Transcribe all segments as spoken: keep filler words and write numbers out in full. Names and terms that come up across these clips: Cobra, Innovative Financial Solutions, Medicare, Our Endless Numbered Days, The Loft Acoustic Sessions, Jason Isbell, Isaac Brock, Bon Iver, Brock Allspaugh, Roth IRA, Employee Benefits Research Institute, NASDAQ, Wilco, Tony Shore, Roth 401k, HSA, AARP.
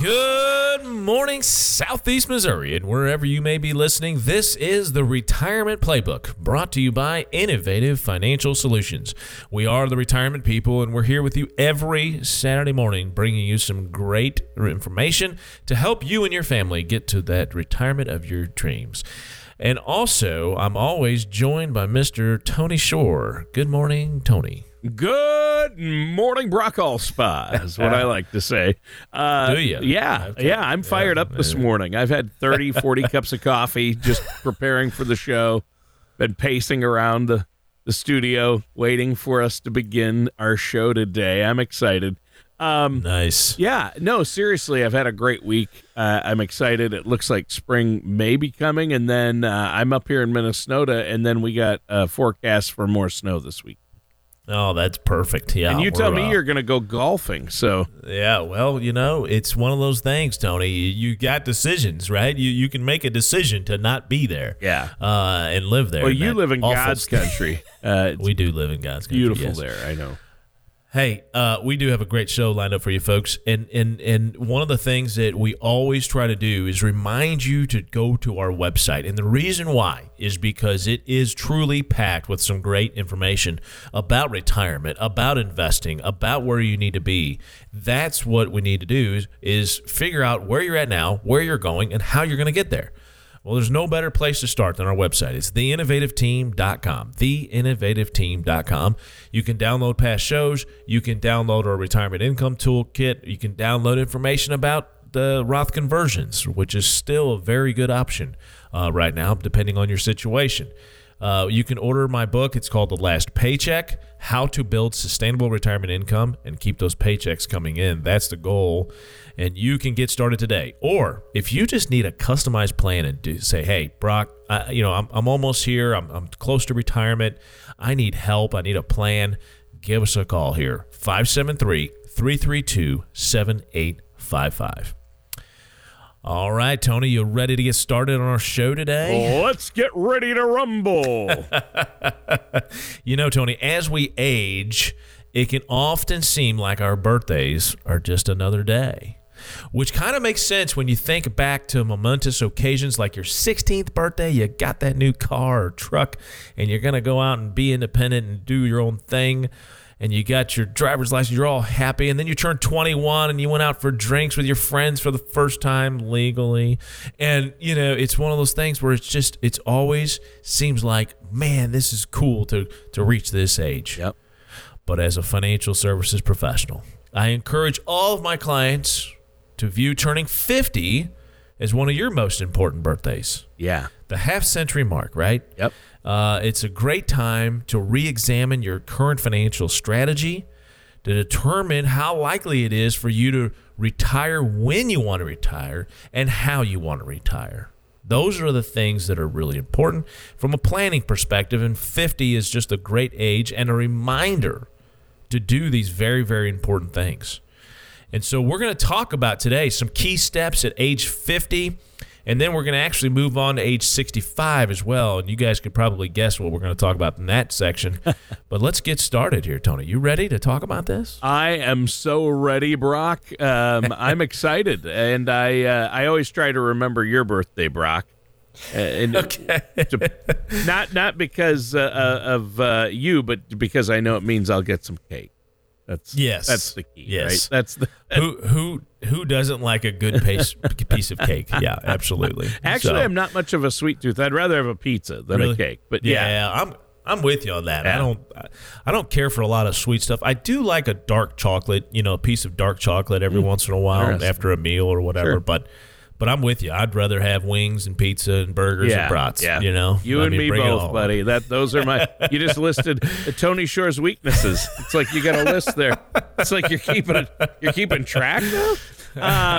Good morning, Southeast Missouri, and wherever you may be listening, this is the Retirement Playbook, brought to you by Innovative Financial Solutions. We are the retirement people, and we're here with you every Saturday morning, bringing you some great information to help you and your family get to that retirement of your dreams. And also, I'm always joined by Mister Tony Shore. Good morning, Tony. Good morning, Brock Allspaugh, is what I like to say. Uh, Do you? Yeah, okay. yeah. I'm fired yeah, up this maybe. morning. I've had thirty, forty cups of coffee just preparing for the show, been pacing around the, the studio waiting for us to begin our show today. I'm excited. Um, nice. Yeah. No, seriously, I've had a great week. Uh, I'm excited. It looks like spring may be coming. And then uh, I'm up here in Minnesota, and then we got a forecast for more snow this week. Oh, that's perfect. Yeah. And you tell me uh, you're going to go golfing. So, yeah, well, you know, it's one of those things, Tony. You got decisions, right? You you can make a decision to not be there. Yeah. Uh, and live there. Well, you live in God's st- country. Uh, we do live in God's country. Beautiful yes. there. I know. Hey, uh, we do have a great show lined up for you folks, and and and one of the things that we always try to do is remind you to go to our website, and the reason why is because it is truly packed with some great information about retirement, about investing, about where you need to be. That's what we need to do is, is figure out where you're at now, where you're going, and how you're going to get there. Well, there's no better place to start than our website. It's the innovative team dot com, the innovative team dot com. You can download past shows. You can download our retirement income toolkit. You can download information about the Roth conversions, which is still a very good option uh, right now, depending on your situation. Uh, you can order my book. It's called The Last Paycheck, How to Build Sustainable Retirement Income and Keep Those Paychecks Coming In. That's the goal. And you can get started today. Or if you just need a customized plan and do, say, hey, Brock, I, you know, I'm, I'm almost here. I'm, I'm close to retirement. I need help. I need a plan. Give us a call here. five seven three, three three two, seven eight five five. All right, Tony, you ready to get started on our show today? Let's get ready to rumble. You know, Tony, as we age, it can often seem like our birthdays are just another day, which kind of makes sense when you think back to momentous occasions like your sixteenth birthday. You got that new car or truck, and you're going to go out and be independent and do your own thing. And you got your driver's license, you're all happy, and then you turn twenty-one and you went out for drinks with your friends for the first time legally. And, you know, it's one of those things where it's just, it's always seems like, man, this is cool to, to reach this age. Yep. But as a financial services professional, I encourage all of my clients to view turning fifty as one of your most important birthdays. Yeah. The half-century mark, right? Yep. Uh, it's a great time to re-examine your current financial strategy to determine how likely it is for you to retire, when you want to retire, and how you want to retire. Those are the things that are really important from a planning perspective, and fifty is just a great age and a reminder to do these very, very important things. And so we're going to talk about today some key steps at age fifty, and then we're going to actually move on to age sixty-five as well. And you guys could probably guess what we're going to talk about in that section. But let's get started here, Tony. You ready to talk about this? I am so ready, Brock. Um, I'm excited. And I uh, I always try to remember your birthday, Brock. Uh, and okay. to, not, not because uh, of uh, you, but because I know it means I'll get some cake. That's yes. That's the key, yes. right? That's the that, who who who doesn't like a good piece piece of cake? Yeah, absolutely. Actually, so. I'm not much of a sweet tooth. I'd rather have a pizza than really? a cake. But yeah, yeah, yeah. I'm I'm with you on that. Yeah. I don't I don't care for a lot of sweet stuff. I do like a dark chocolate, you know, a piece of dark chocolate every mm. once in a while after a meal or whatever. Sure. But but I'm with you. I'd rather have wings and pizza and burgers yeah. and brats, yeah. you know. You I and mean, me both, buddy. That Those are my – you just listed Tony Shore's weaknesses. It's like you got a list there. It's like you're keeping a, you're keeping track now?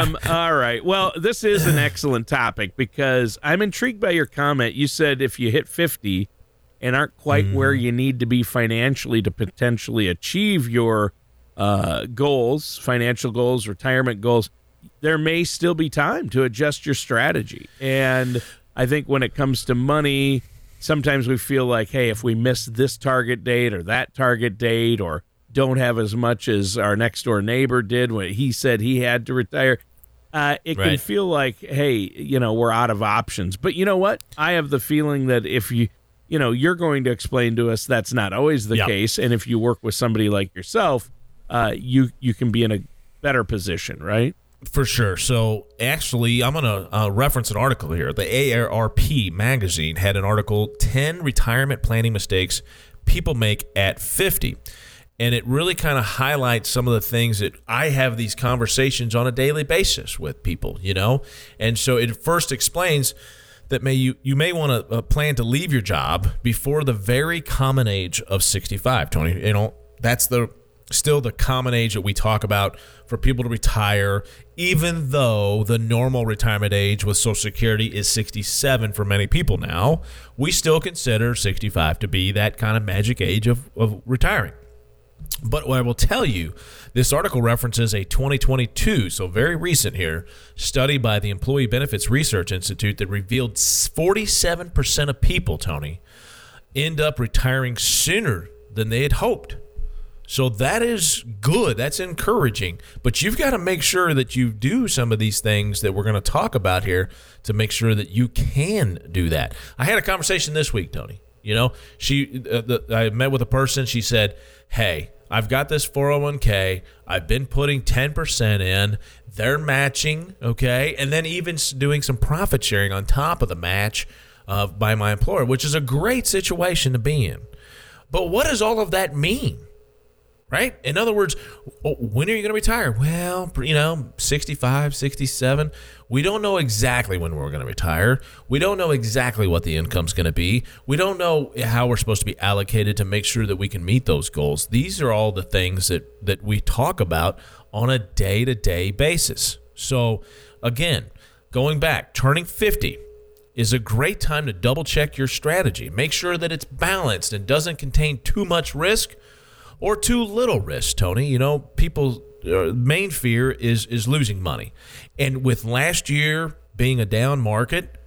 um, all right. Well, this is an excellent topic because I'm intrigued by your comment. You said if you hit fifty – and aren't quite mm. where you need to be financially to potentially achieve your uh, goals, financial goals, retirement goals, there may still be time to adjust your strategy. And I think when it comes to money, sometimes we feel like, hey, if we miss this target date or that target date or don't have as much as our next door neighbor did when he said he had to retire, Uh, it right. can feel like, hey, you know, we're out of options. But you know what? I have the feeling that if you... you know, you're going to explain to us that's not always the yep. case. And if you work with somebody like yourself, uh, you you can be in a better position, right? For sure. So actually, I'm going to uh, reference an article here. The A A R P magazine had an article, ten Retirement Planning Mistakes People Make at fifty. And it really kind of highlights some of the things that I have these conversations on a daily basis with people, you know? And so it first explains that may you, you may want to uh, plan to leave your job before the very common age of sixty-five, Tony. You know, that's the still the common age that we talk about for people to retire, even though the normal retirement age with Social Security is sixty-seven for many people now. We still consider sixty-five to be that kind of magic age of, of retiring. But what I will tell you, this article references a twenty twenty-two, so very recent here, study by the Employee Benefits Research Institute that revealed forty-seven percent of people, Tony, end up retiring sooner than they had hoped. So that is good. That's encouraging. But you've got to make sure that you do some of these things that we're going to talk about here to make sure that you can do that. I had a conversation this week, Tony. You know, she uh, the, I met with a person. She said, hey, I've got this four oh one k. I've been putting ten percent in. They're matching, okay? And then even doing some profit sharing on top of the match uh, by my employer, which is a great situation to be in. But what does all of that mean, right? In other words, when are you going to retire? Well, you know, sixty-five, sixty-seven. We don't know exactly when we're going to retire. We don't know exactly what the income's going to be. We don't know how we're supposed to be allocated to make sure that we can meet those goals. These are all the things that, that we talk about on a day-to-day basis. So, again, going back, turning fifty is a great time to double-check your strategy. Make sure that it's balanced and doesn't contain too much risk or too little risk, Tony. You know, people's uh, main fear is is losing money. And with last year being a down market,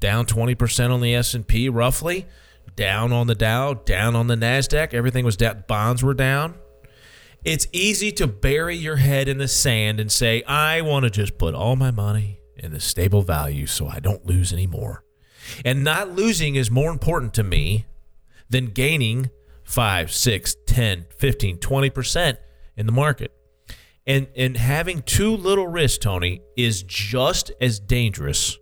down twenty percent on the S and P roughly, down on the Dow, down on the NASDAQ, everything was down, bonds were down. It's easy to bury your head in the sand and say, I want to just put all my money in the stable value so I don't lose anymore. And not losing is more important to me than gaining five, six, ten, fifteen, twenty percent in the market. And and having too little risk, Tony, is just as dangerous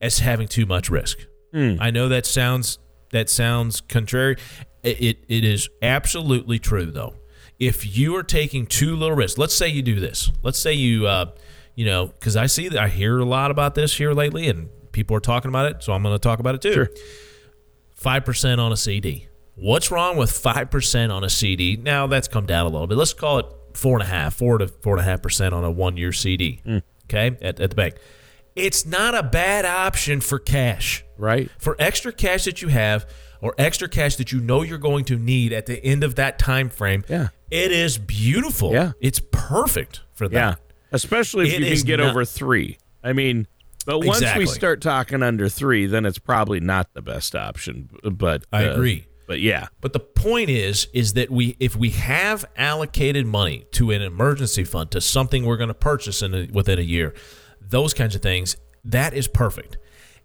as having too much risk. Mm. I know that sounds that sounds contrary. It it is absolutely true though. If you are taking too little risk, let's say you do this. Let's say you uh, you know, because I see that I hear a lot about this here lately and people are talking about it, so I'm going to talk about it too. Sure. five percent on a C D. What's wrong with five percent on a C D? Now, that's come down a little bit. Let's call it four point five percent, four to four point five percent on a one-year C D, mm. okay, at, at the bank. It's not a bad option for cash. Right. For extra cash that you have or extra cash that you know you're going to need at the end of that time frame, yeah. it is beautiful. Yeah. It's perfect for that. Yeah. Especially if it you can get not- over three. I mean... But once exactly. we start talking under three, then it's probably not the best option. But uh, I agree. But yeah. But the point is, is that we, if we have allocated money to an emergency fund, to something we're going to purchase in a, within a year, those kinds of things, that is perfect.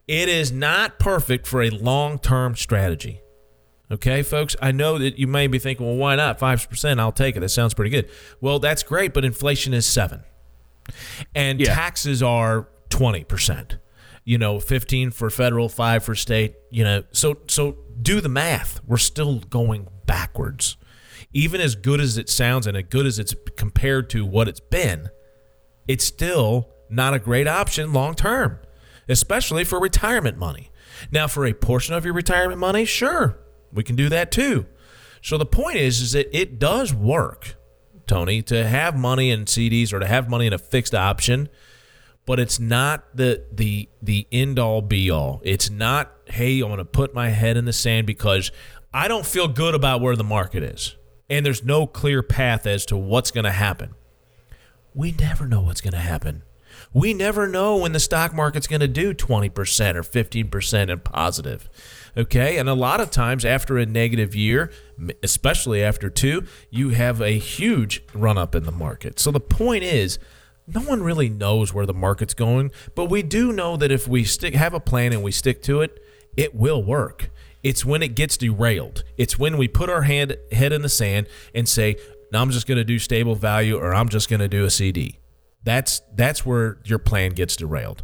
It is not perfect for a long-term strategy. Okay, folks, I know that you may be thinking, well, why not? five percent, I'll take it. That sounds pretty good. Well, that's great, but inflation is seven. And yeah. taxes are twenty percent. you know, fifteen for federal, five for state, you know, so so do the math. We're still going backwards. Even as good as it sounds and as good as it's compared to what it's been, it's still not a great option long term, especially for retirement money. Now, for a portion of your retirement money, sure, we can do that too. So the point is, is that it does work, Tony, to have money in C Ds or to have money in a fixed option, but it's not the the the end all be all. It's not, hey, I'm going to put my head in the sand because I don't feel good about where the market is, and there's no clear path as to what's going to happen. We never know what's going to happen. We never know when the stock market's going to do twenty percent or fifteen percent and positive, okay? And a lot of times after a negative year, especially after two, you have a huge run-up in the market. So the point is, no one really knows where the market's going, but we do know that if we stick have a plan and we stick to it, it will work. It's when it gets derailed. It's when we put our hand head in the sand and say, no, I'm just going to do stable value or I'm just going to do a C D. That's that's where your plan gets derailed.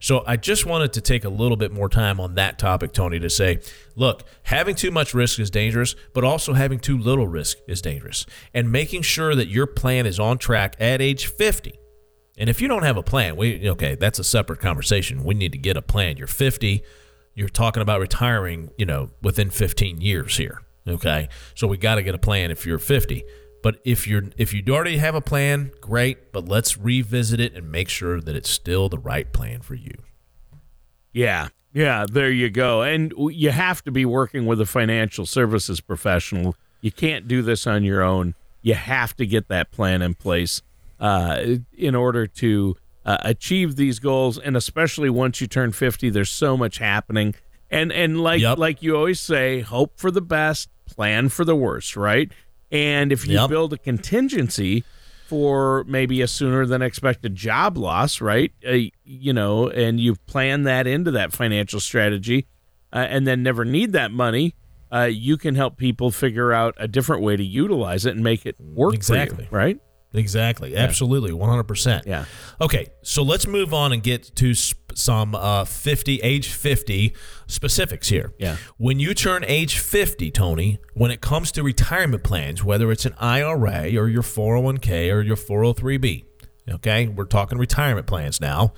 So I just wanted to take a little bit more time on that topic, Tony, to say, look, having too much risk is dangerous, but also having too little risk is dangerous. And making sure that your plan is on track at age fifty. And if you don't have a plan, we okay, that's a separate conversation. We need to get a plan. You're fifty. You're talking about retiring, you know, within fifteen years here, okay? So we got to get a plan if you're fifty. But if you're if you already have a plan, great, but let's revisit it and make sure that it's still the right plan for you. Yeah, yeah, there you go. And you have to be working with a financial services professional. You can't do this on your own. You have to get that plan in place uh, in order to uh, achieve these goals. And especially once you turn fifty, there's so much happening. And and like yep. like you always say, hope for the best, plan for the worst, right? And if you yep. build a contingency for maybe a sooner than expected job loss, right, uh, you know, and you've planned that into that financial strategy uh, and then never need that money, uh, you can help people figure out a different way to utilize it and make it work exactly. for you, right? Exactly. Yeah. Absolutely. one hundred percent. Yeah. Okay. So let's move on and get to sp- some uh, fifty, age fifty specifics here. Yeah. When you turn age fifty, Tony, when it comes to retirement plans, whether it's an I R A or your four oh one k or your four oh three b, okay, we're talking retirement plans now,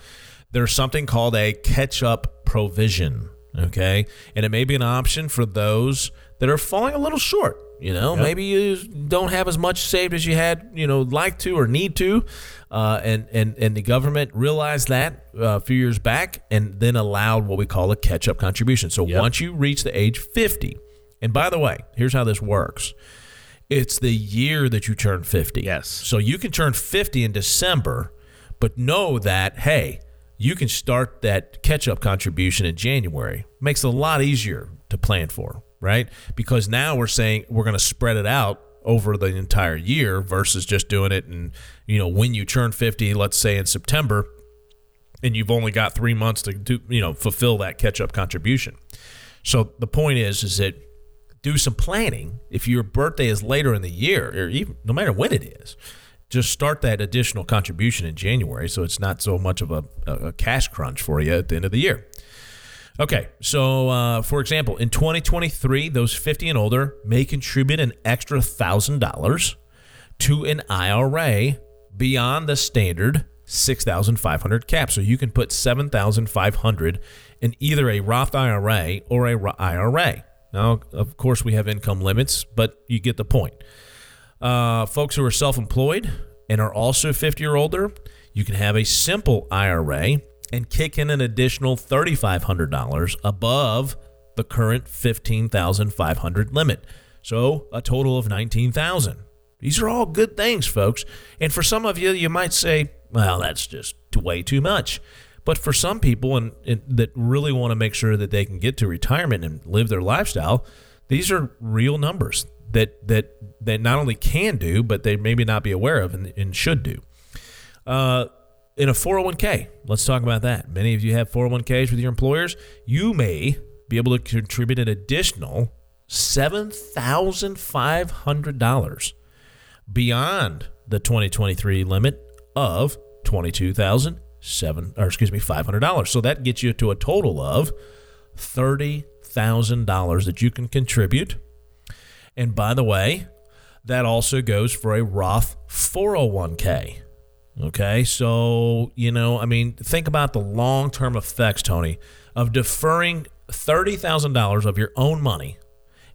there's something called a catch-up provision, okay? And it may be an option for those that are falling a little short. You know, yep. maybe you don't have as much saved as you had, you know, like to or need to. Uh, and, and, and the government realized that uh, a few years back and then allowed what we call a catch-up contribution. So yep. once you reach the age fifty, and by the way, here's how this works. It's the year that you turn fifty. Yes. So you can turn fifty in December, but know that, hey, you can start that catch-up contribution in January. Makes it a lot easier to plan for. Right? Because now we're saying we're going to spread it out over the entire year versus just doing it. And, you know, when you turn fifty, let's say in September, and you've only got three months to do, you know, fulfill that catch up contribution. So the point is, is that do some planning. If your birthday is later in the year or even no matter when it is, just start that additional contribution in January. So it's not so much of a, a cash crunch for you at the end of the year. Okay, so uh, for example, in twenty twenty-three, those fifty and older may contribute an extra one thousand dollars to an I R A beyond the standard six thousand five hundred dollars cap. So you can put seven thousand five hundred dollars in either a Roth I R A or a I R A. Now, of course, we have income limits, but you get the point. Uh, folks who are self-employed and are also fifty or older, you can have a simple I R A and kick in an additional three thousand five hundred dollars above the current fifteen thousand five hundred dollars limit. So a total of nineteen thousand dollars. These are all good things, folks. And for some of you, you might say, well, that's just way too much. But for some people and, and that really want to make sure that they can get to retirement and live their lifestyle, these are real numbers that that they not only can do, but they maybe not be aware of and, and should do. Uh In a four oh one k, let's talk about that. Many of you have four oh one k's with your employers. You may be able to contribute an additional seven thousand five hundred dollars beyond the twenty twenty-three limit of twenty-two thousand seven or excuse me, five hundred dollars. So that gets you to a total of thirty thousand dollars that you can contribute. And by the way, that also goes for a Roth four oh one k. Okay, so, you know, I mean, think about the long-term effects, Tony, of deferring thirty thousand dollars of your own money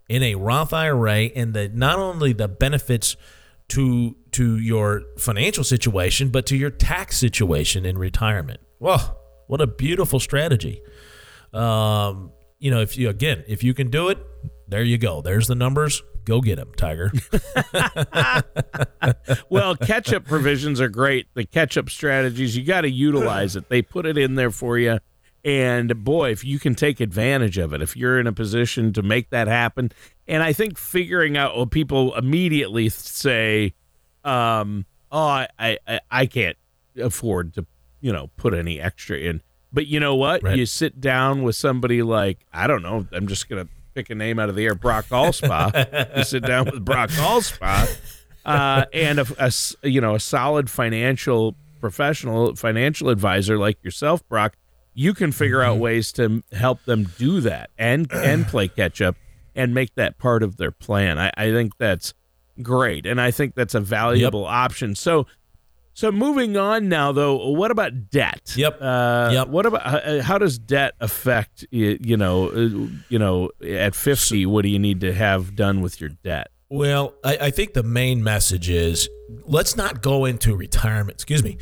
in a Roth I R A, and the not only the benefits to to your financial situation, but to your tax situation in retirement. Well, what a beautiful strategy. Um, you know, if you again, if you can do it, there you go. There's the numbers. Go get them, Tiger. Well, catch-up provisions are great. The catch-up strategies, you got to utilize it. They put it in there for you. And, boy, if you can take advantage of it, if you're in a position to make that happen. And I think figuring out, well, people immediately say, um, oh, I, I, I can't afford to, you know, put any extra in. But you know what? Right. You sit down with somebody like, I don't know, I'm just going to pick a name out of the air, Brock Allspaugh. You sit down with Brock Allspaugh, uh, and a, a you know a solid financial professional, financial advisor like yourself, Brock. You can figure out ways to help them do that and and play catch up and make that part of their plan. I, I think that's great, and I think that's a valuable yep. option. So. So moving on now, though, what about debt? Yep. Uh, yep. What about uh, how does debt affect you, you know uh, you know at fifty? What do you need to have done with your debt? Well, I, I think the main message is let's not go into retirement. Excuse me.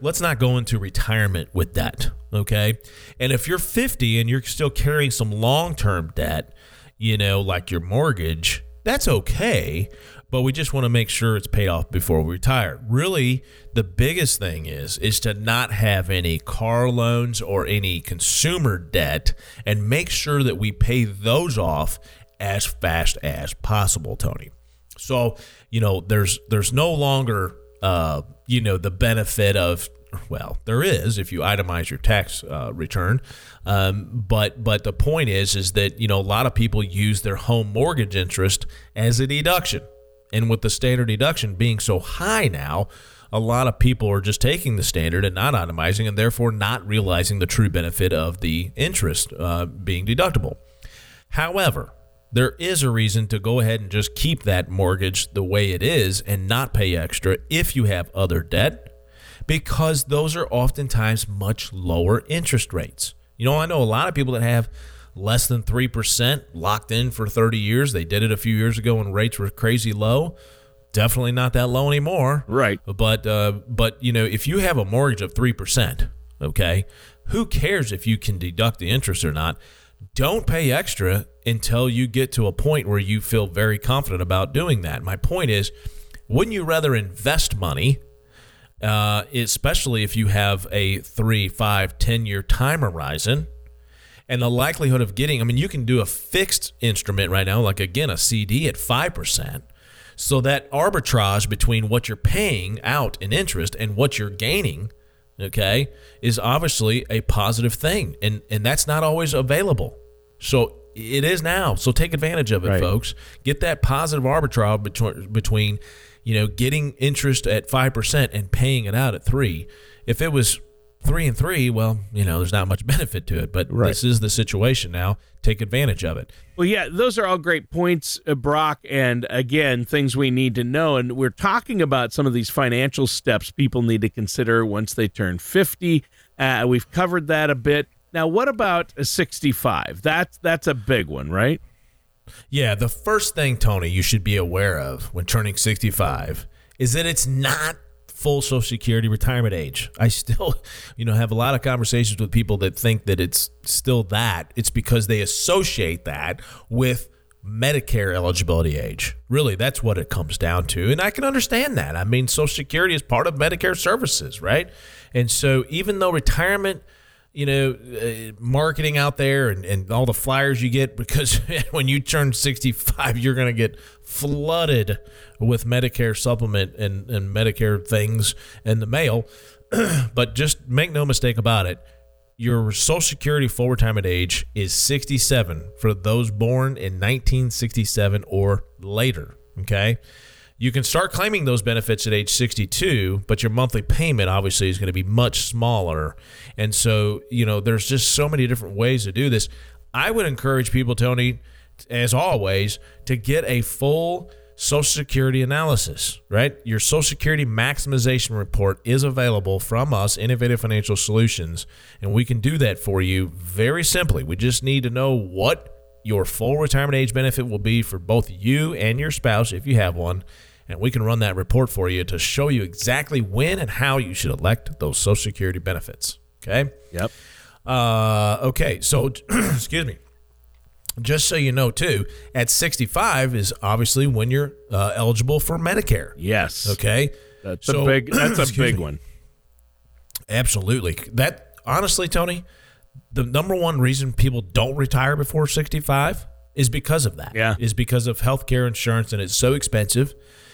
Let's not go into retirement with debt. Okay. And if you're fifty and you're still carrying some long-term debt, you know, like your mortgage, that's okay. But we just want to make sure it's paid off before we retire. Really, the biggest thing is is to not have any car loans or any consumer debt, and make sure that we pay those off as fast as possible, Tony. So, you know, there's there's no longer, uh, you know, the benefit of, well, there is if you itemize your tax uh, return. Um, but but the point is, is that, you know, a lot of people use their home mortgage interest as a deduction. And with the standard deduction being so high now, a lot of people are just taking the standard and not itemizing, and therefore not realizing the true benefit of the interest uh, being deductible. However, there is a reason to go ahead and just keep that mortgage the way it is and not pay extra if you have other debt, because those are oftentimes much lower interest rates. You know, I know a lot of people that have less than three percent locked in for thirty years. They did it a few years ago when rates were crazy low. Definitely not that low anymore. Right. But, uh, but you know, if you have a mortgage of three percent, okay, who cares if you can deduct the interest or not? Don't pay extra until you get to a point where you feel very confident about doing that. My point is, wouldn't you rather invest money, uh, especially if you have a three, five, ten-year time horizon? And the likelihood of getting, I mean, you can do a fixed instrument right now, like, again, a C D at five percent. So that arbitrage between what you're paying out in interest and what you're gaining, okay, is obviously a positive thing. And and that's not always available. So it is now. So take advantage of it, right, folks. Get that positive arbitrage between, between, you know, getting interest at five percent and paying it out at three. If it was Three and three, well, you know, there's not much benefit to it, but right, this is the situation now. Take advantage of it. Well, yeah, those are all great points, Brock, and again, things we need to know. And we're talking about some of these financial steps people need to consider once they turn fifty. Uh, we've covered that a bit. Now, what about sixty-five? That's, that's a big one, right? Yeah, the first thing, Tony, you should be aware of when turning sixty-five is that it's not full Social Security retirement age. I still, you know, have a lot of conversations with people that think that it's still that. It's because they associate that with Medicare eligibility age. Really, that's what it comes down to. And I can understand that. I mean, Social Security is part of Medicare services, right? And so even though retirement, you know, uh, marketing out there and, and all the flyers you get, because when you turn sixty-five, you're going to get flooded with Medicare supplement and, and Medicare things in the mail. But just make no mistake about it. Your Social Security full retirement age is sixty-seven for those born in nineteen sixty-seven or later. Okay. You can start claiming those benefits at age sixty-two, but your monthly payment obviously is going to be much smaller. And so, you know, there's just so many different ways to do this. I would encourage people, Tony, as always, to get a full Social Security analysis, right? Your Social Security maximization report is available from us, Innovative Financial Solutions, and we can do that for you very simply. We just need to know what your full retirement age benefit will be for both you and your spouse, if you have one, and we can run that report for you to show you exactly when and how you should elect those Social Security benefits, okay? Yep. Uh, okay, so, excuse me. Just so you know, too, at sixty-five is obviously when you're uh, eligible for Medicare. Yes. Okay. That's so, a big. That's a big me. one. Absolutely. That honestly, Tony, the number one reason people don't retire before sixty-five is because of that. Yeah. Is because of healthcare insurance, and it's so expensive.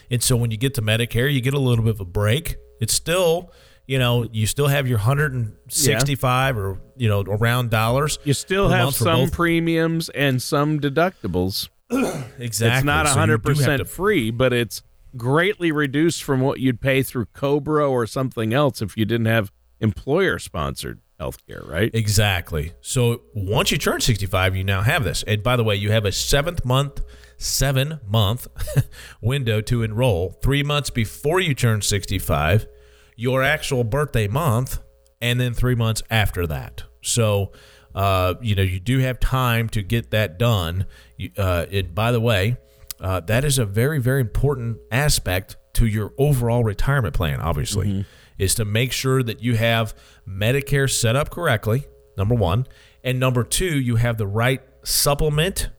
And so when you get to Medicare, you get a little bit of a break. It's still. You know, you still have your one hundred sixty-five yeah. or, you know, around dollars. You still have some premiums and some deductibles. Exactly. It's not so one hundred percent to- free, but it's greatly reduced from what you'd pay through Cobra or something else if you didn't have employer-sponsored healthcare, right? Exactly. So once you turn sixty-five, you now have this. And by the way, you have a seventh-month seven-month window to enroll, three months before you turn sixty-five, your actual birthday month, and then three months after that. So, uh, you know, you do have time to get that done. You, uh, and by the way, uh, that is a very, very important aspect to your overall retirement plan, obviously, mm-hmm. is to make sure that you have Medicare set up correctly, number one. And number two, you have the right supplement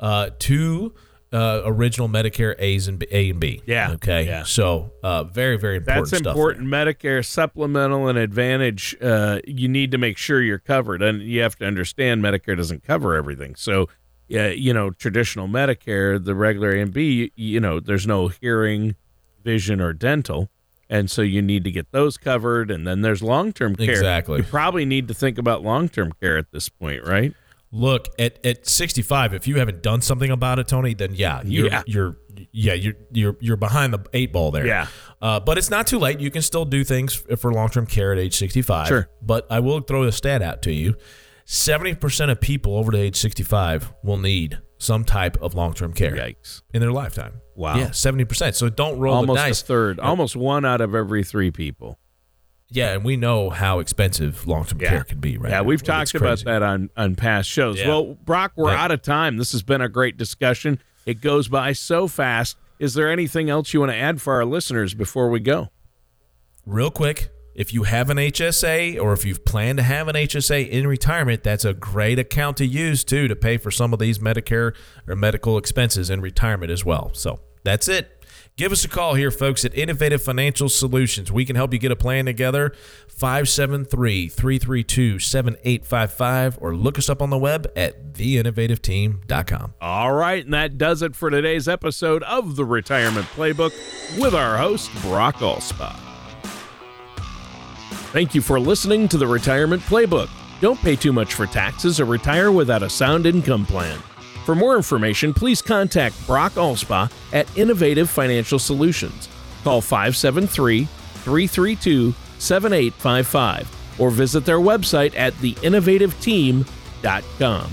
uh, to Uh, original Medicare A's and B, A and B. Yeah. Okay. Yeah. So uh, very, very important That's stuff. That's important. There. Medicare Supplemental and Advantage, uh, you need to make sure you're covered. And you have to understand Medicare doesn't cover everything. So, yeah, you know, traditional Medicare, the regular A and B, you, you know, there's no hearing, vision, or dental. And so you need to get those covered. And then there's long-term care. Exactly. You probably need to think about long-term care at this point, right? Look, at, at sixty-five, if you haven't done something about it, Tony, then yeah, you're yeah. you're yeah, you're you're you're behind the eight ball there. Yeah. Uh, but it's not too late. You can still do things for long-term care at age sixty-five. Sure. But I will throw a stat out to you. seventy percent of people over to age sixty-five will need some type of long-term care Yikes. in their lifetime. Wow. Yeah, seventy percent. So don't roll Almost the dice. Almost a third. Yeah. Almost one out of every three people. Yeah, and we know how expensive long-term yeah. care can be, right? Yeah, now. we've well, talked about that on, on past shows. Yeah. Well, Brock, we're yeah. out of time. This has been a great discussion. It goes by so fast. Is there anything else you want to add for our listeners before we go? Real quick, if you have an H S A or if you've planned to have an H S A in retirement, that's a great account to use, too, to pay for some of these Medicare or medical expenses in retirement as well. So that's it. Give us a call here, folks, at Innovative Financial Solutions. We can help you get a plan together, five seven three, three three two, seven eight five five, or look us up on the web at the innovative team dot com. All right, and that does it for today's episode of The Retirement Playbook with our host, Brock Allspaugh. Thank you for listening to The Retirement Playbook. Don't pay too much for taxes or retire without a sound income plan. For more information, please contact Brock Allspaugh at Innovative Financial Solutions. Call five seven three, three three two, seven eight five five or visit their website at the innovative team dot com.